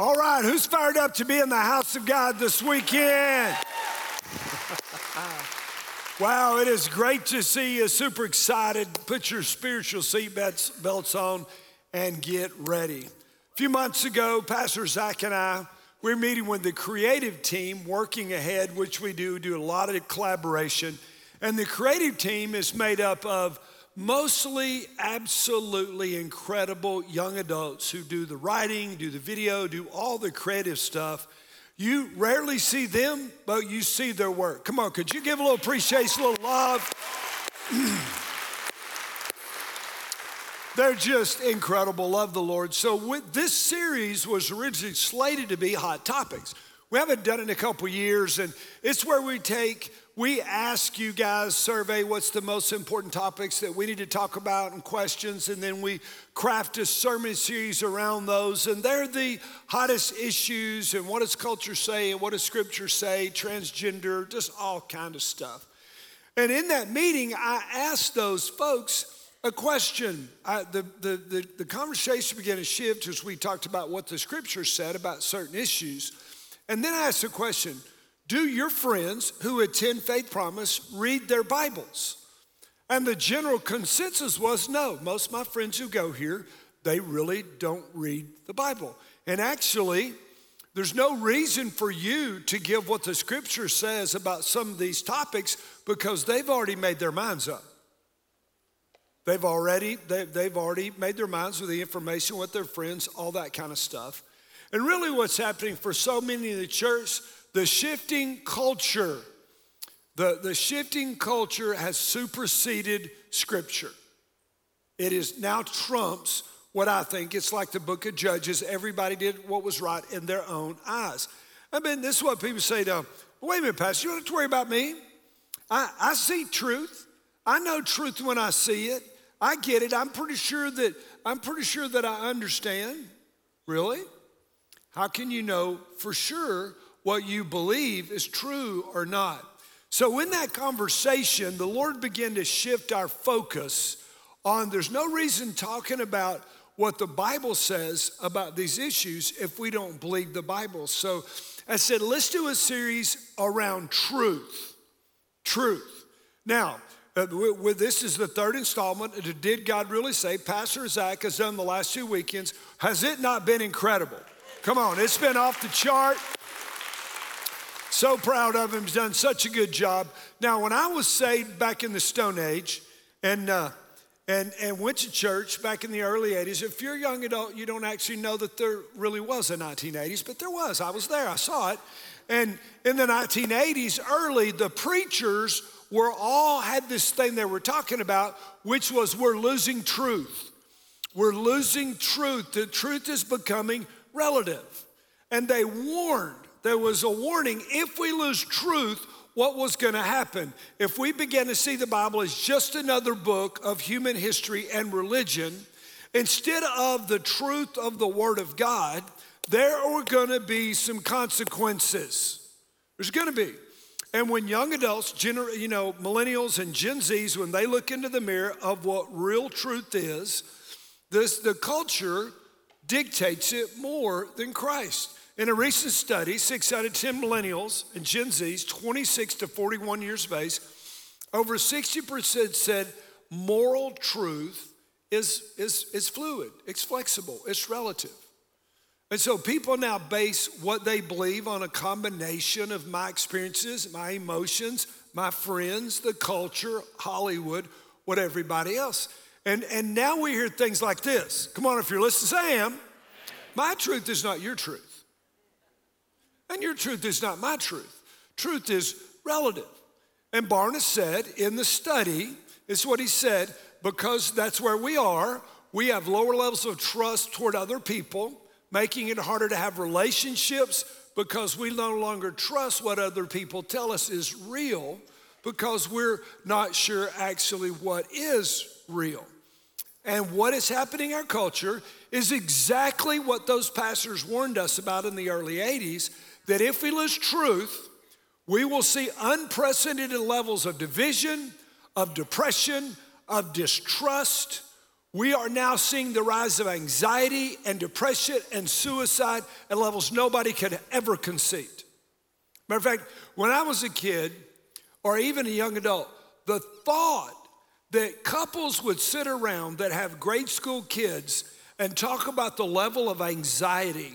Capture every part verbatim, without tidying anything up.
All right, who's fired up to be in the house of God this weekend? Wow, it is great to see you. Super excited. Put your spiritual seat belts on and get ready. A few months ago, Pastor Zach and I, we were meeting with the creative team working ahead, which we do, do a lot of collaboration. And the creative team is made up of mostly absolutely incredible young adults who do the writing, do the video, do all the creative stuff. You rarely see them, but you see their work. Come on, could you give a little appreciation, a little love? They're just incredible. Love the Lord. So with this series was originally slated to be Hot Topics. We haven't done it in a couple years, and it's where we take... We ask you guys, survey what's the most important topics that we need to talk about and questions, and then we craft a sermon series around those. And they're the hottest issues and what does culture say and what does scripture say, transgender, just all kind of stuff. And in that meeting, I asked those folks a question. I, the, the, the, the conversation began to shift as we talked about what the scripture said about certain issues. And then I asked a question. Do your friends who attend Faith Promise read their Bibles? And the general consensus was no. Most of my friends who go here, they really don't read the Bible. And actually, there's no reason for you to give what the scripture says about some of these topics because they've already made their minds up. They've already, they, they've already made their minds with the information with their friends, all that kind of stuff. And really what's happening for so many in the church, The shifting culture, the, the shifting culture has superseded scripture. It is now trumps what I think. It's like the book of Judges. Everybody did what was right in their own eyes. I mean, this is what people say to them. Wait a minute, Pastor, you don't have to worry about me. I, I see truth. I know truth when I see it. I get it. I'm pretty sure that I'm pretty sure that I understand. Really? How can you know for sure what you believe is true or not? So in that conversation, the Lord began to shift our focus on there's no reason talking about what the Bible says about these issues if we don't believe the Bible. So I said, let's do a series around truth, truth. Now, uh, with this is the third installment. Did God really say? Pastor Zach has done the last two weekends. Has it not been incredible? Come on, it's been off the chart. So proud of him. He's done such a good job. Now, when I was saved back in the Stone Age and uh, and and went to church back in the early eighties, if you're a young adult, you don't actually know that there really was a nineteen eighties, but there was. I was there. I saw it. And in the nineteen eighties, early, the preachers were all had this thing they were talking about, which was we're losing truth. We're losing truth. The truth is becoming relative. And they warned. There was a warning, if we lose truth, what was going to happen? If we began to see the Bible as just another book of human history and religion, instead of the truth of the Word of God, there are going to be some consequences. There's going to be. And when young adults, gener- you know, millennials and Gen Zs, when they look into the mirror of what real truth is, this the culture dictates it more than Christ. In a recent study, six out of ten millennials and Gen Zs, twenty-six to forty-one years of age, over sixty percent said moral truth is, is, is fluid, it's flexible, it's relative. And so people now base what they believe on a combination of my experiences, my emotions, my friends, the culture, Hollywood, what everybody else. And, and now we hear things like this. Come on, if you're listening, say, I am. My truth is not your truth. And your truth is not my truth. Truth is relative. And Barna said in the study, it's what he said, because that's where we are, we have lower levels of trust toward other people, making it harder to have relationships because we no longer trust what other people tell us is real because we're not sure actually what is real. And what is happening in our culture is exactly what those pastors warned us about in the early eighties, that if we lose truth, we will see unprecedented levels of division, of depression, of distrust. We are now seeing the rise of anxiety and depression and suicide at levels nobody could ever conceive. Matter of fact, when I was a kid, or even a young adult, the thought that couples would sit around that have grade school kids and talk about the level of anxiety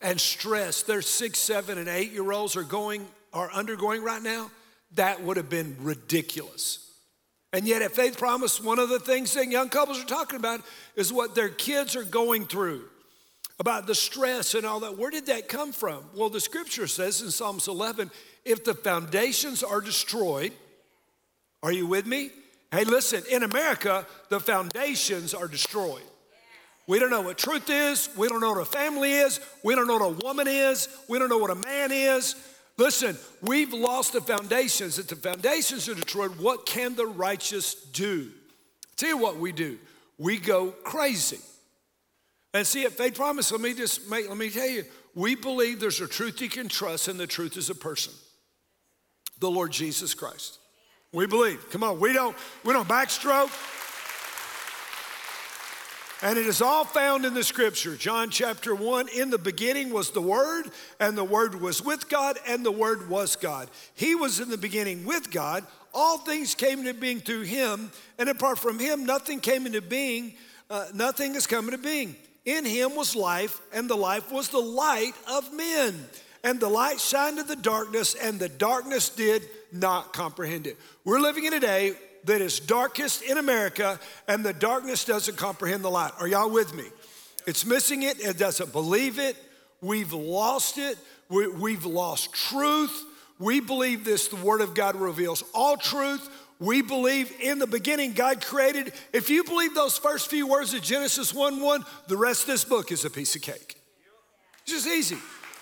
and stress their six, seven, and eight-year-olds are going are undergoing right now, that would have been ridiculous. And yet at Faith Promise, one of the things that young couples are talking about is what their kids are going through, about the stress and all that. Where did that come from? Well, the scripture says in Psalms eleven, if the foundations are destroyed, are you with me? Hey, listen, in America, the foundations are destroyed. We don't know what truth is. We don't know what a family is. We don't know what a woman is. We don't know what a man is. Listen, we've lost the foundations. If the foundations are destroyed, what can the righteous do? I'll tell you what we do. We go crazy. And see, at Faith Promise, let me just make, let me tell you, we believe there's a truth you can trust, and the truth is a person, the Lord Jesus Christ. We believe. Come on, we don't, we don't backstroke. And it is all found in the scripture. John chapter one, in the beginning was the Word, and the Word was with God, and the Word was God. He was in the beginning with God. All things came into being through him, and apart from him, nothing came into being. Uh, nothing has come into being. In him was life, and the life was the light of men. And the light shined in the darkness, and the darkness did not comprehend it. We're living in a day that is darkest in America, and the darkness doesn't comprehend the light. Are y'all with me? It's missing it. It doesn't believe it. We've lost it. We, we've lost truth. We believe this, the Word of God reveals all truth. We believe in the beginning God created. If you believe those first few words of Genesis one one, the rest of this book is a piece of cake. It's just easy.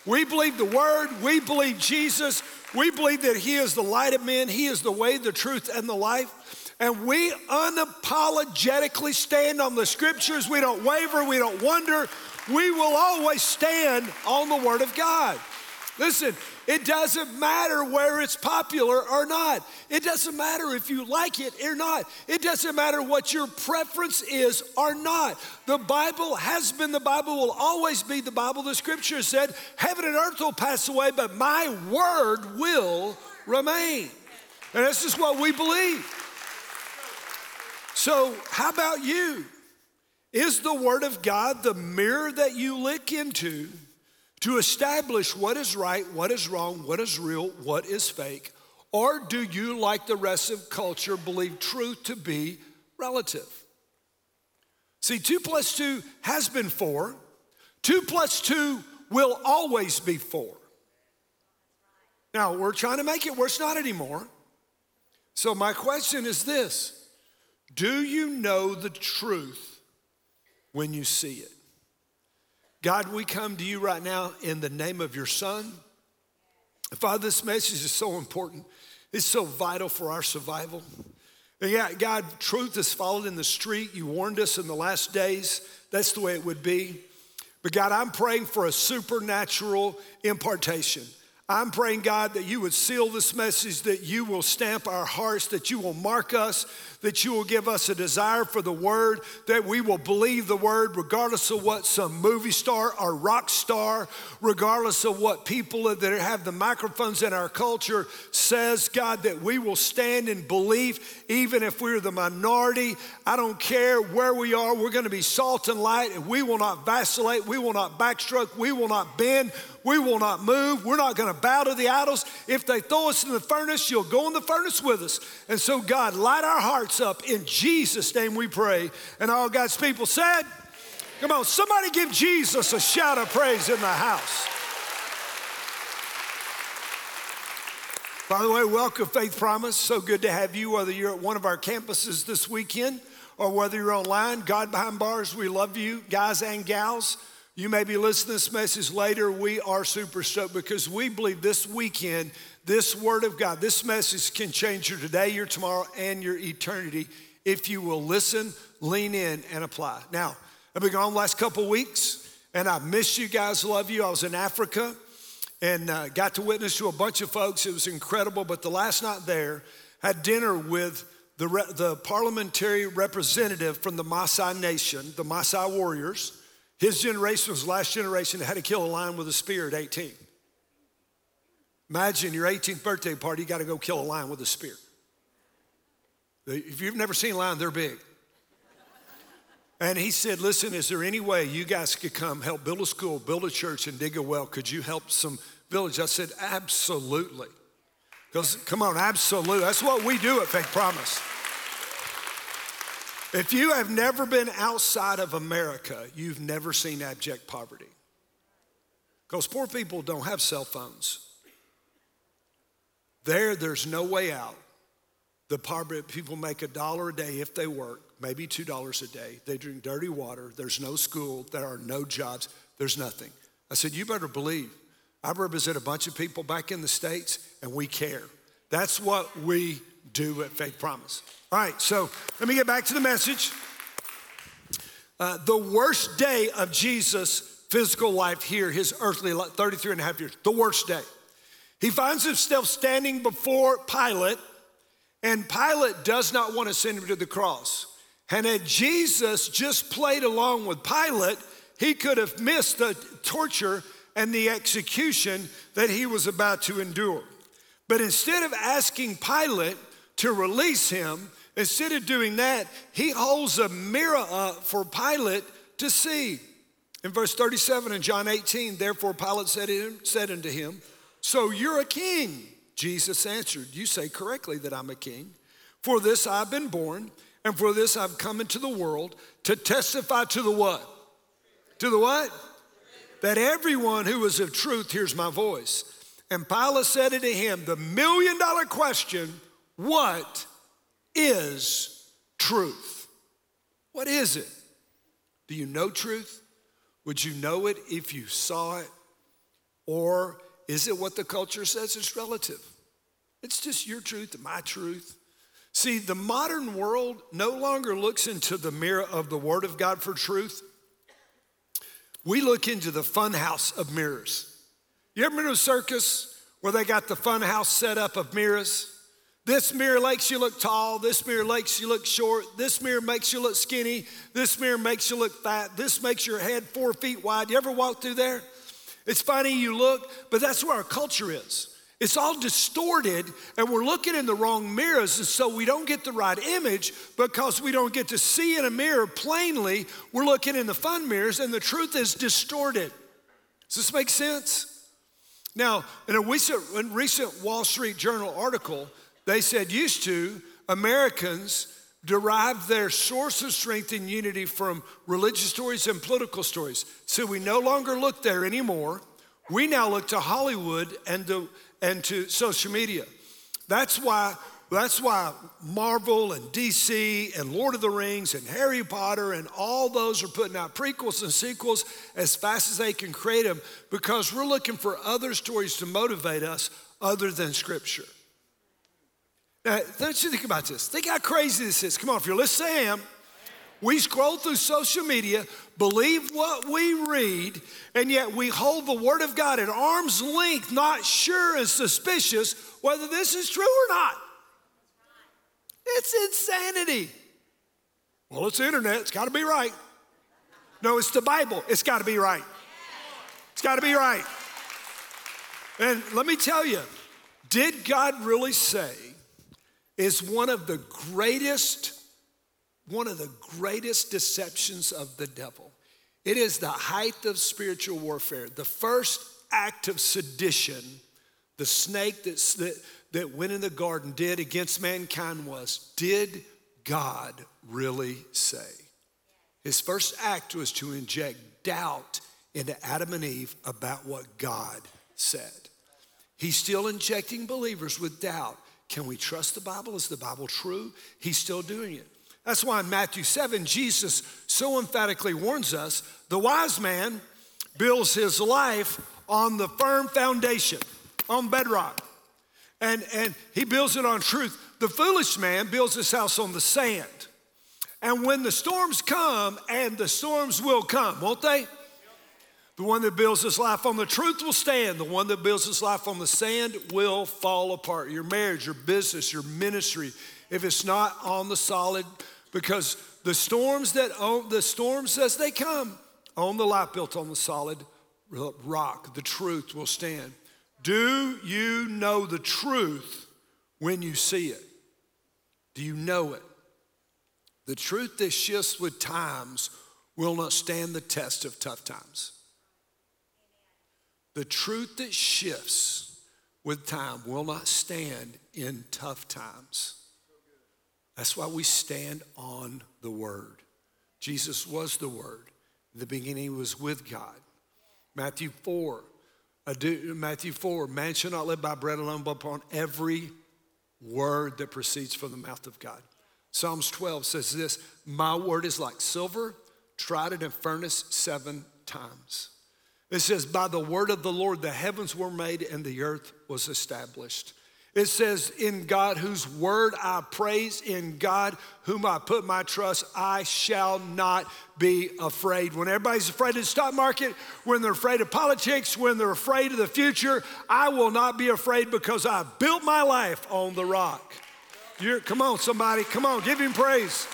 We believe the Word. We believe Jesus. We believe that he is the light of men. He is the way, the truth, and the life. And we unapologetically stand on the scriptures. We don't waver. We don't wonder. We will always stand on the Word of God. Listen, it doesn't matter where it's popular or not. It doesn't matter if you like it or not. It doesn't matter what your preference is or not. The Bible has been the Bible, will always be the Bible. The scripture said, heaven and earth will pass away, but my word will remain. And this is what we believe. So how about you? Is the Word of God the mirror that you look into to establish what is right, what is wrong, what is real, what is fake? Or do you, like the rest of culture, believe truth to be relative? See, two plus two has been four. Two plus two will always be four. Now, we're trying to make it where it's not anymore. So my question is this: do you know the truth when you see it? God, we come to you right now in the name of your Son. Father, this message is so important. It's so vital for our survival. And yeah, God, truth is followed in the street. You warned us in the last days. That's the way it would be. But God, I'm praying for a supernatural impartation. I'm praying, God, that you would seal this message, that you will stamp our hearts, that you will mark us, that you will give us a desire for the Word, that we will believe the Word regardless of what some movie star or rock star, regardless of what people that have the microphones in our culture says, God, that we will stand in belief even if we're the minority. I don't care where we are. We're going to be salt and light, and we will not vacillate. We will not backstroke. We will not bend. We will not move. We're not going to bow to the idols. If they throw us in the furnace, you'll go in the furnace with us. And so, God, light our hearts up. In Jesus' name we pray. And all God's people said, come on, somebody give Jesus a shout of praise in the house. By the way, welcome Faith Promise. So good to have you, whether you're at one of our campuses this weekend or whether you're online. God behind bars, we love you, guys and gals. You may be listening to this message later. We are super stoked because we believe this weekend, this Word of God, this message can change your today, your tomorrow, and your eternity if you will listen, lean in, and apply. Now, I've been gone the last couple weeks, and I miss you guys, love you. I was in Africa and uh, got to witness to a bunch of folks. It was incredible, but the last night there, I had dinner with the, re- the parliamentary representative from the Maasai nation, the Maasai Warriors. His generation was the last generation that had to kill a lion with a spear at eighteen. Imagine your eighteenth birthday party, you got to go kill a lion with a spear. If you've never seen a lion, they're big. And he said, listen, is there any way you guys could come help build a school, build a church, and dig a well? Could you help some village? I said, absolutely. Because, come on, absolutely. That's what we do at Faith Promise. If you have never been outside of America, you've never seen abject poverty. Because poor people don't have cell phones. There, there's no way out. The poverty people make a dollar a day if they work, maybe two dollars a day. They drink dirty water. There's no school. There are no jobs. There's nothing. I said, you better believe. I represent a bunch of people back in the States, and we care. That's what we do at Faith Promise. All right, so let me get back to the message. Uh, the worst day of Jesus' physical life here, his earthly life, thirty-three and a half years, the worst day. He finds himself standing before Pilate, and Pilate does not want to send him to the cross. And had Jesus just played along with Pilate, he could have missed the torture and the execution that he was about to endure. But instead of asking Pilate to release him, instead of doing that, he holds a mirror up for Pilate to see. In verse thirty-seven in John eighteen, therefore Pilate said, him, said unto him, so you're a king. Jesus answered, you say correctly that I'm a king. For this I've been born, and for this I've come into the world to testify to the what? To the what? That everyone who is of truth hears my voice. And Pilate said unto him, the million dollar question, what is truth? What is it? Do you know truth? Would you know it if you saw it? Or is it what the culture says is relative? It's just your truth, my truth. See, the modern world no longer looks into the mirror of the Word of God for truth. We look into the fun house of mirrors. You ever been to a circus where they got the fun house set up of mirrors? This mirror makes you look tall. This mirror makes you look short. This mirror makes you look skinny. This mirror makes you look fat. This makes your head four feet wide. You ever walk through there? It's funny you look, but that's where our culture is. It's all distorted, and we're looking in the wrong mirrors, and so we don't get the right image because we don't get to see in a mirror plainly. We're looking in the fun mirrors, and the truth is distorted. Does this make sense? Now, in a recent, in recent Wall Street Journal article, they said, used to, Americans derive their source of strength and unity from religious stories and political stories. So we no longer look there anymore. We now look to Hollywood and to and to social media. That's why that's why Marvel and D C and Lord of the Rings and Harry Potter and all those are putting out prequels and sequels as fast as they can create them, because we're looking for other stories to motivate us other than Scripture. Now, don't you think about this? Think how crazy this is. Come on, if you're listening, I am. We scroll through social media, believe what we read, and yet we hold the Word of God at arm's length, not sure and suspicious whether this is true or not. It's insanity. Well, it's the internet. It's got to be right. No, it's the Bible. It's got to be right. It's got to be right. And let me tell you, did God really say is one of the greatest One of the greatest deceptions of the devil. It is the height of spiritual warfare. The first act of sedition the snake that, that, that went in the garden did against mankind was, did God really say? His first act was to inject doubt into Adam and Eve about what God said. He's still injecting believers with doubt. Can we trust the Bible? Is the Bible true? He's still doing it. That's why in Matthew seven, Jesus so emphatically warns us, the wise man builds his life on the firm foundation, on bedrock, and, and he builds it on truth. The foolish man builds his house on the sand. And when the storms come, and the storms will come, won't they? The one that builds his life on the truth will stand. The one that builds his life on the sand will fall apart. Your marriage, your business, your ministry, if it's not on the solid, because the storms that own, the storms as they come, on the life built on the solid rock, the truth will stand. Do you know the truth when you see it? Do you know it? The truth that shifts with times will not stand the test of tough times. The truth that shifts with time will not stand in tough times. That's why we stand on the Word. Jesus was the Word. In the beginning, He was with God. Matthew four, Matthew four, man shall not live by bread alone, but upon every word that proceeds from the mouth of God. Psalms twelve says this, my word is like silver, tried in a furnace seven times. It says, by the word of the Lord, the heavens were made and the earth was established. It says, in God whose word I praise, in God whom I put my trust, I shall not be afraid. When everybody's afraid of the stock market, when they're afraid of politics, when they're afraid of the future, I will not be afraid because I built my life on the rock. You're, come on, somebody, come on, give Him praise.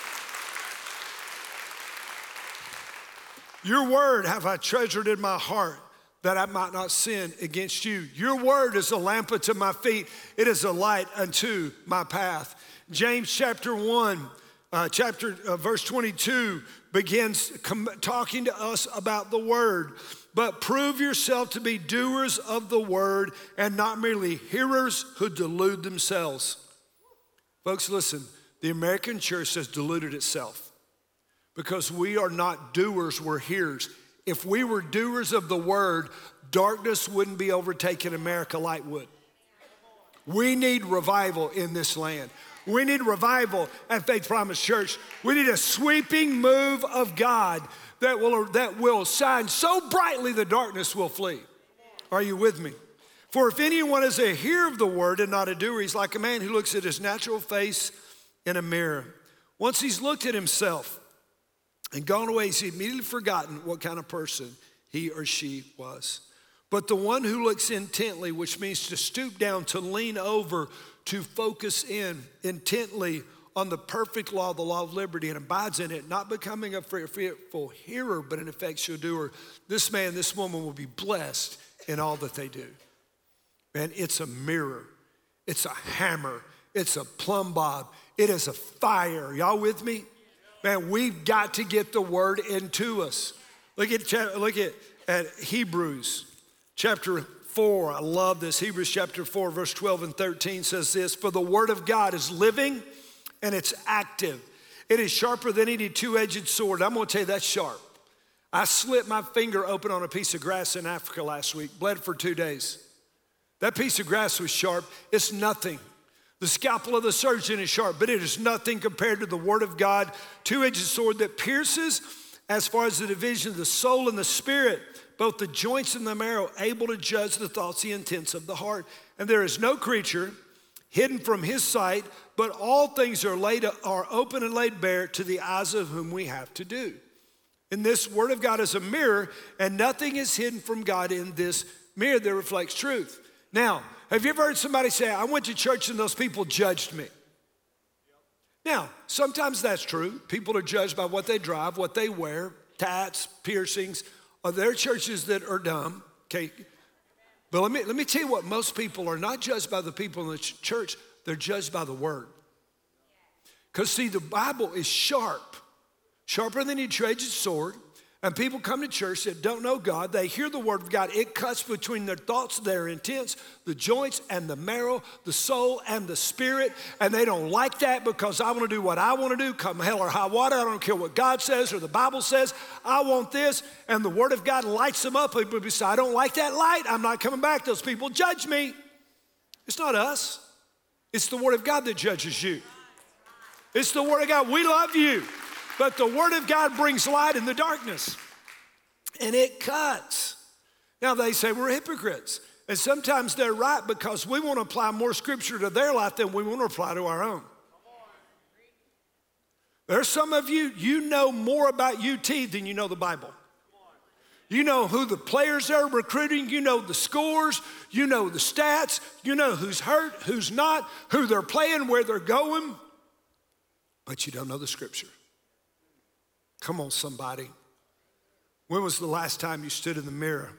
Your word have I treasured in my heart, that I might not sin against you. Your word is a lamp unto my feet. It is a light unto my path. James chapter one, uh, chapter uh, verse twenty-two begins com- talking to us about the word. But prove yourself to be doers of the word and not merely hearers who delude themselves. Folks, listen, the American church has deluded itself because we are not doers, we're hearers. If we were doers of the word, darkness wouldn't be overtaking America, light would. We need revival in this land. We need revival at Faith Promise Church. We need a sweeping move of God that will, that will shine so brightly the darkness will flee. Are you with me? For if anyone is a hearer of the word and not a doer, he's like a man who looks at his natural face in a mirror. Once he's looked at himself and gone away, he's immediately forgotten what kind of person he or she was. But the one who looks intently, which means to stoop down, to lean over, to focus in intently on the perfect law, the law of liberty, and abides in it, not becoming a fearful hearer, but an effectual doer, this man, this woman will be blessed in all that they do. Man, it's a mirror. It's a hammer. It's a plumb bob. It is a fire. Y'all with me? Man, we've got to get the word into us. Look at look at, at Hebrews chapter four. I love this. Hebrews chapter four, verse twelve and thirteen says this, for the word of God is living and it's active. It is sharper than any two-edged sword. I'm going to tell you that's sharp. I slit my finger open on a piece of grass in Africa last week, bled for two days. That piece of grass was sharp. It's nothing. The scalpel of the surgeon is sharp, but it is nothing compared to the word of God, two-edged sword that pierces as far as the division of the soul and the spirit, both the joints and the marrow, able to judge the thoughts, the intents of the heart. And there is no creature hidden from his sight, but all things are laid, are open and laid bare to the eyes of whom we have to do. And this word of God is a mirror, and nothing is hidden from God in this mirror that reflects truth. Now, have you ever heard somebody say, I went to church and those people judged me? Yep. Now, sometimes that's true. People are judged by what they drive, what they wear, tats, piercings. Are there churches that are dumb? Okay. But let me, let me tell you what, most people are not judged by the people in the ch- church. They're judged by the word. Because see, the Bible is sharp, sharper than any two-edged sword. And people come to church that don't know God. They hear the word of God. It cuts between their thoughts, their intents, the joints and the marrow, the soul and the spirit. And they don't like that because I want to do what I want to do. Come hell or high water, I don't care what God says or the Bible says. I want this. And the word of God lights them up. People say, I don't like that light. I'm not coming back. Those people judge me. It's not us. It's the word of God that judges you. It's the word of God. We love you. But the word of God brings light in the darkness, and it cuts. Now, they say we're hypocrites, and sometimes they're right because we want to apply more scripture to their life than we want to apply to our own. There's some of you, you know more about U T than you know the Bible. You know who the players are recruiting. You know the scores. You know the stats. You know who's hurt, who's not, who they're playing, where they're going. but you don't know the scripture. Come on, somebody. When was the last time you stood in the mirror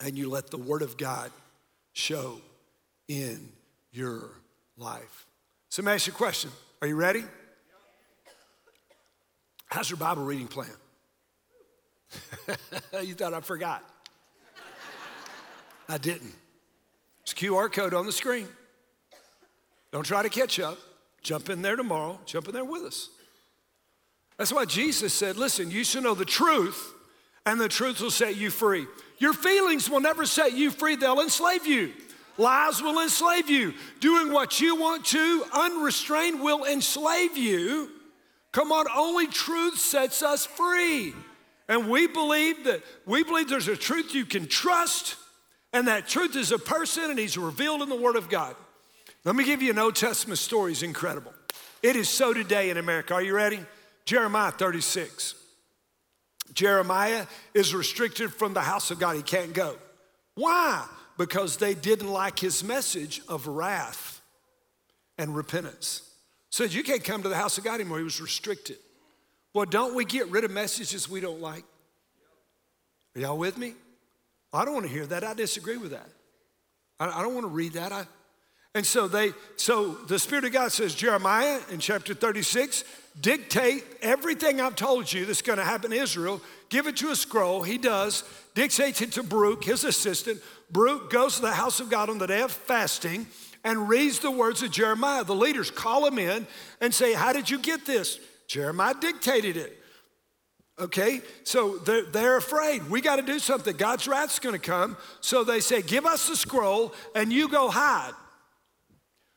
and you let the Word of God show in your life? So let me ask you a question. Are you ready? How's your Bible reading plan? You thought I forgot. I didn't. It's a Q R code on the screen. Don't try to catch up. Jump in there tomorrow. Jump in there with us. That's why Jesus said, listen, you should know the truth, and the truth will set you free. Your feelings will never set you free. They'll enslave you. Lies will enslave you. Doing what you want to, unrestrained, will enslave you. Come on, only truth sets us free. And we believe that we believe there's a truth you can trust, and that truth is a person, and he's revealed in the Word of God. Let me give you an Old Testament story. It's incredible. It is so today in America. Are you ready? Jeremiah thirty-six. Jeremiah is restricted from the house of God. He can't go. Why? Because they didn't like his message of wrath and repentance. Said, you can't come to the house of God anymore. He was restricted. Well, don't we get rid of messages we don't like? Are y'all with me? I don't want to hear that. I disagree with that. I don't want to read that. I And so they, so the Spirit of God says, Jeremiah, in chapter thirty-six, dictate everything I've told you that's going to happen in Israel. Give it to a scroll. He does. Dictates it to Brooke, his assistant. Brooke goes to the house of God on the day of fasting and reads the words of Jeremiah. The leaders call him in and say, how did you get this? Jeremiah dictated it. Okay, so they're, they're afraid. We got to do something. God's wrath's going to come. So they say, give us the scroll and you go hide.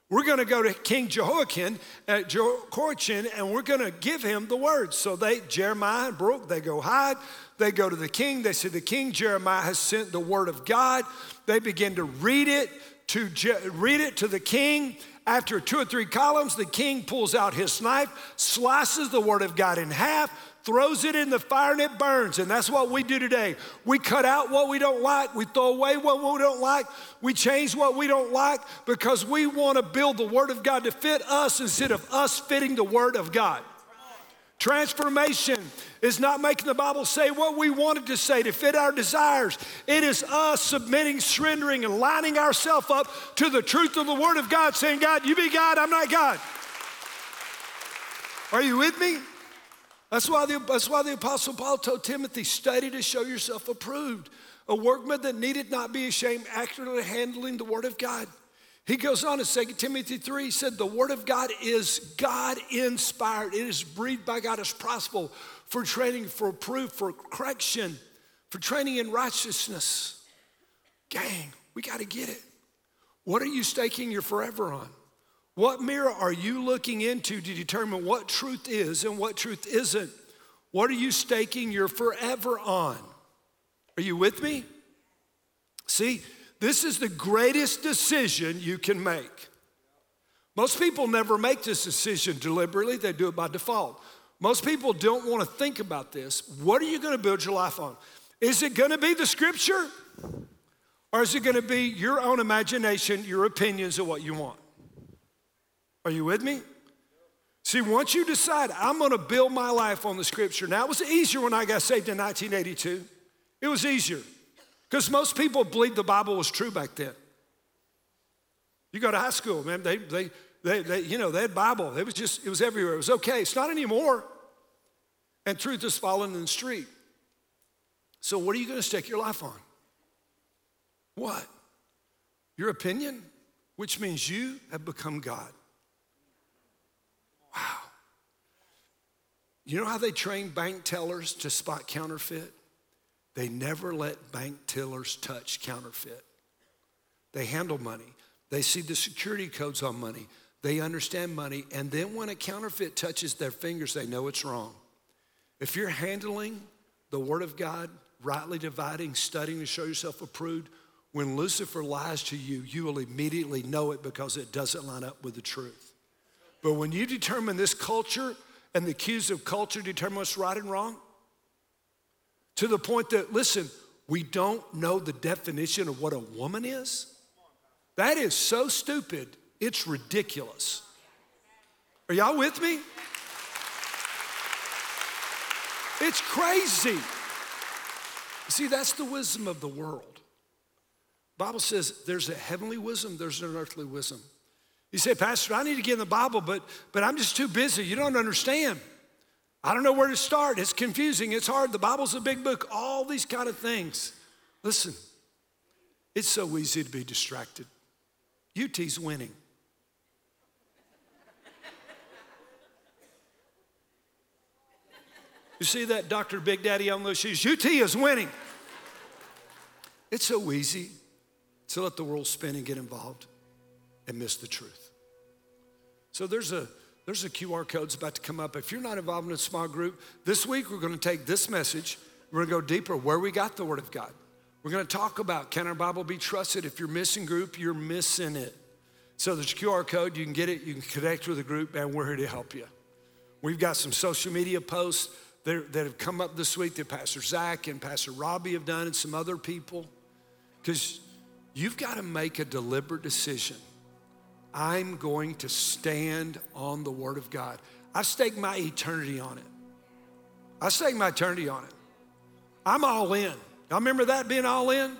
We're going to go to King Jehoiakim, uh, Jehoiachin, and we're going to give him the words. So they, Jeremiah and Brooke, they go hide. They go to the king. They say, the king, Jeremiah, has sent the word of God. They begin to read it to Je- read it to the king. After two or three columns, the king pulls out his knife, slices the word of God in half, throws it in the fire, and it burns. And that's what we do today. We cut out what we don't like. We throw away what we don't like. We change what we don't like because we want to build the Word of God to fit us instead of us fitting the Word of God. Transformation is not making the Bible say what we want it to say to fit our desires. It is us submitting, surrendering, and lining ourselves up to the truth of the Word of God, saying, God, you be God, I'm not God. Are you with me? That's why the, that's why the Apostle Paul told Timothy, study to show yourself approved, a workman that needed not be ashamed, accurately handling the Word of God. He goes on in Second Timothy three, he said, the Word of God is God-inspired. It is breathed by God as profitable for training, for proof, for correction, for training in righteousness. Gang, we got to get it. What are you staking your forever on? What mirror are you looking into to determine what truth is and what truth isn't? What are you staking your forever on? Are you with me? See, this is the greatest decision you can make. Most people never make this decision deliberately. They do it by default. Most people don't want to think about this. What are you going to build your life on? Is it going to be the Scripture? Or is it going to be your own imagination, your opinions of what you want? Are you with me? See, once you decide, I'm going to build my life on the Scripture. Now, it was easier when I got saved in nineteen eighty-two. It was easier. Because most people believed the Bible was true back then. You go to high school, man, they, they, they, they, you know, they had Bible. It was just, it was everywhere. It was okay. It's not anymore. And truth is falling in the street. So what are you going to stake your life on? What? Your opinion, which means you have become God. Wow. You know how they train bank tellers to spot counterfeit? They never let bank tellers touch counterfeit. They handle money. They see the security codes on money. They understand money. And then when a counterfeit touches their fingers, they know it's wrong. If you're handling the Word of God, rightly dividing, studying to show yourself approved, when Lucifer lies to you, you will immediately know it because it doesn't line up with the truth. But when you determine this culture and the cues of culture determine what's right and wrong, to the point that, listen, we don't know the definition of what a woman is. That is so stupid, it's ridiculous. Are y'all with me? It's crazy. See, that's the wisdom of the world. The Bible says there's a heavenly wisdom, there's an earthly wisdom. You say, Pastor, I need to get in the Bible, but, but I'm just too busy. You don't understand. I don't know where to start. It's confusing. It's hard. The Bible's a big book, all these kind of things. Listen, it's so easy to be distracted. U T's winning. You see that Doctor Big Daddy on those shoes? U T is winning. It's so easy to let the world spin and get involved and miss the truth. So there's a there's a Q R code that's about to come up. If you're not involved in a small group, this week we're going to take this message. We're going to go deeper where we got the Word of God. We're going to talk about, can our Bible be trusted? If you're missing group, you're missing it. So there's a Q R code. You can get it. You can connect with a group, and we're here to help you. We've got some social media posts that have come up this week that Pastor Zach and Pastor Robbie have done and some other people. Because you've got to make a deliberate decision. I'm going to stand on the Word of God. I stake my eternity on it. I stake my eternity on it. I'm all in. Y'all remember that, being all in?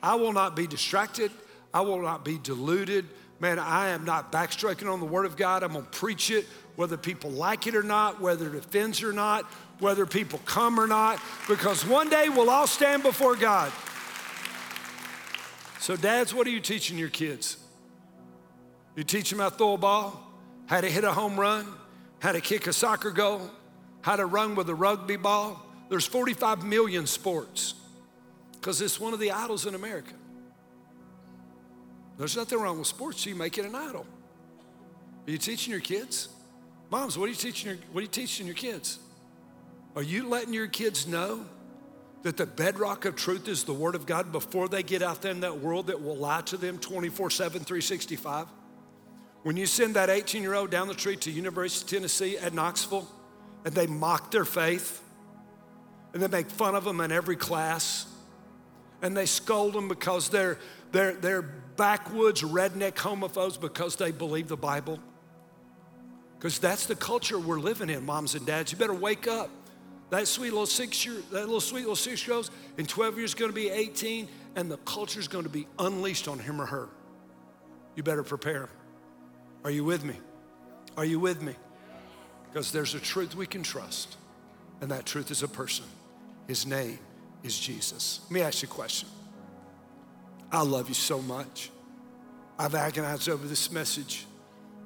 I will not be distracted. I will not be deluded. Man, I am not backstriking on the Word of God. I'm going to preach it, whether people like it or not, whether it offends or not, whether people come or not, because one day we'll all stand before God. So dads, what are you teaching your kids? You teach them how to throw a ball, how to hit a home run, how to kick a soccer goal, how to run with a rugby ball. There's forty-five million sports because it's one of the idols in America. There's nothing wrong with sports, so you make it an idol. Are you teaching your kids? Moms, what are you teaching your, what are you teaching your kids? Are you letting your kids know that the bedrock of truth is the Word of God before they get out there in that world that will lie to them twenty-four seven, three sixty-five? When you send that eighteen-year-old down the street to University of Tennessee at Knoxville and they mock their faith and they make fun of them in every class and they scold them because they're, they're, they're backwoods redneck homophobes because they believe the Bible. Because that's the culture we're living in, moms and dads. You better wake up. That sweet little six-year, that little sweet little six-year-old's in twelve years going to be eighteen, and the culture's going to be unleashed on him or her. You better prepare. Are you with me? Are you with me? Because there's a truth we can trust, and that truth is a person. His name is Jesus. Let me ask you a question. I love you so much. I've agonized over this message.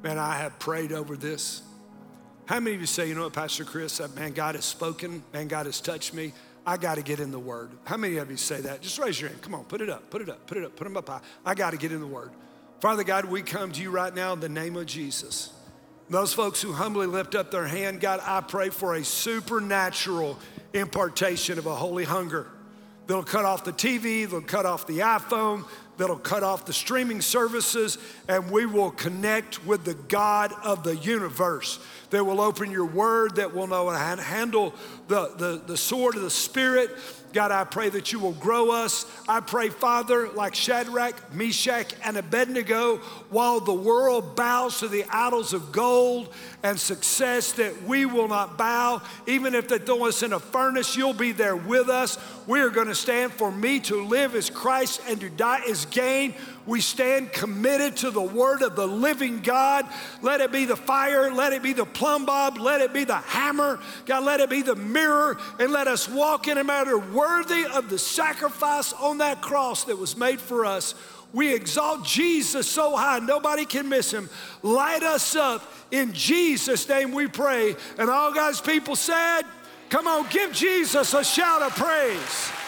Man, I have prayed over this. How many of you say, you know what, Pastor Chris, man, God has spoken, man, God has touched me. I got to get in the Word. How many of you say that? Just raise your hand. Come on, put it up, put it up, put it up, put them up high. I got to get in the Word. Father God, we come to you right now in the name of Jesus. Those folks who humbly lift up their hand, God, I pray for a supernatural impartation of a holy hunger. That'll cut off the T V, that'll cut off the iPhone, that'll cut off the streaming services, and we will connect with the God of the universe. That will open your Word, that will know how to handle the, the, the sword of the Spirit. God, I pray that you will grow us. I pray, Father, like Shadrach, Meshach, and Abednego, while the world bows to the idols of gold and success, that we will not bow. Even if they throw us in a furnace, you'll be there with us. We are going to stand for me to live as Christ and to die as gain. We stand committed to the Word of the living God. Let it be the fire. Let it be the plumb bob. Let it be the hammer. God, let it be the mirror. And let us walk in a manner worthy of the sacrifice on that cross that was made for us. We exalt Jesus so high, nobody can miss him. Light us up. In Jesus' name we pray. And all God's people said, come on, give Jesus a shout of praise.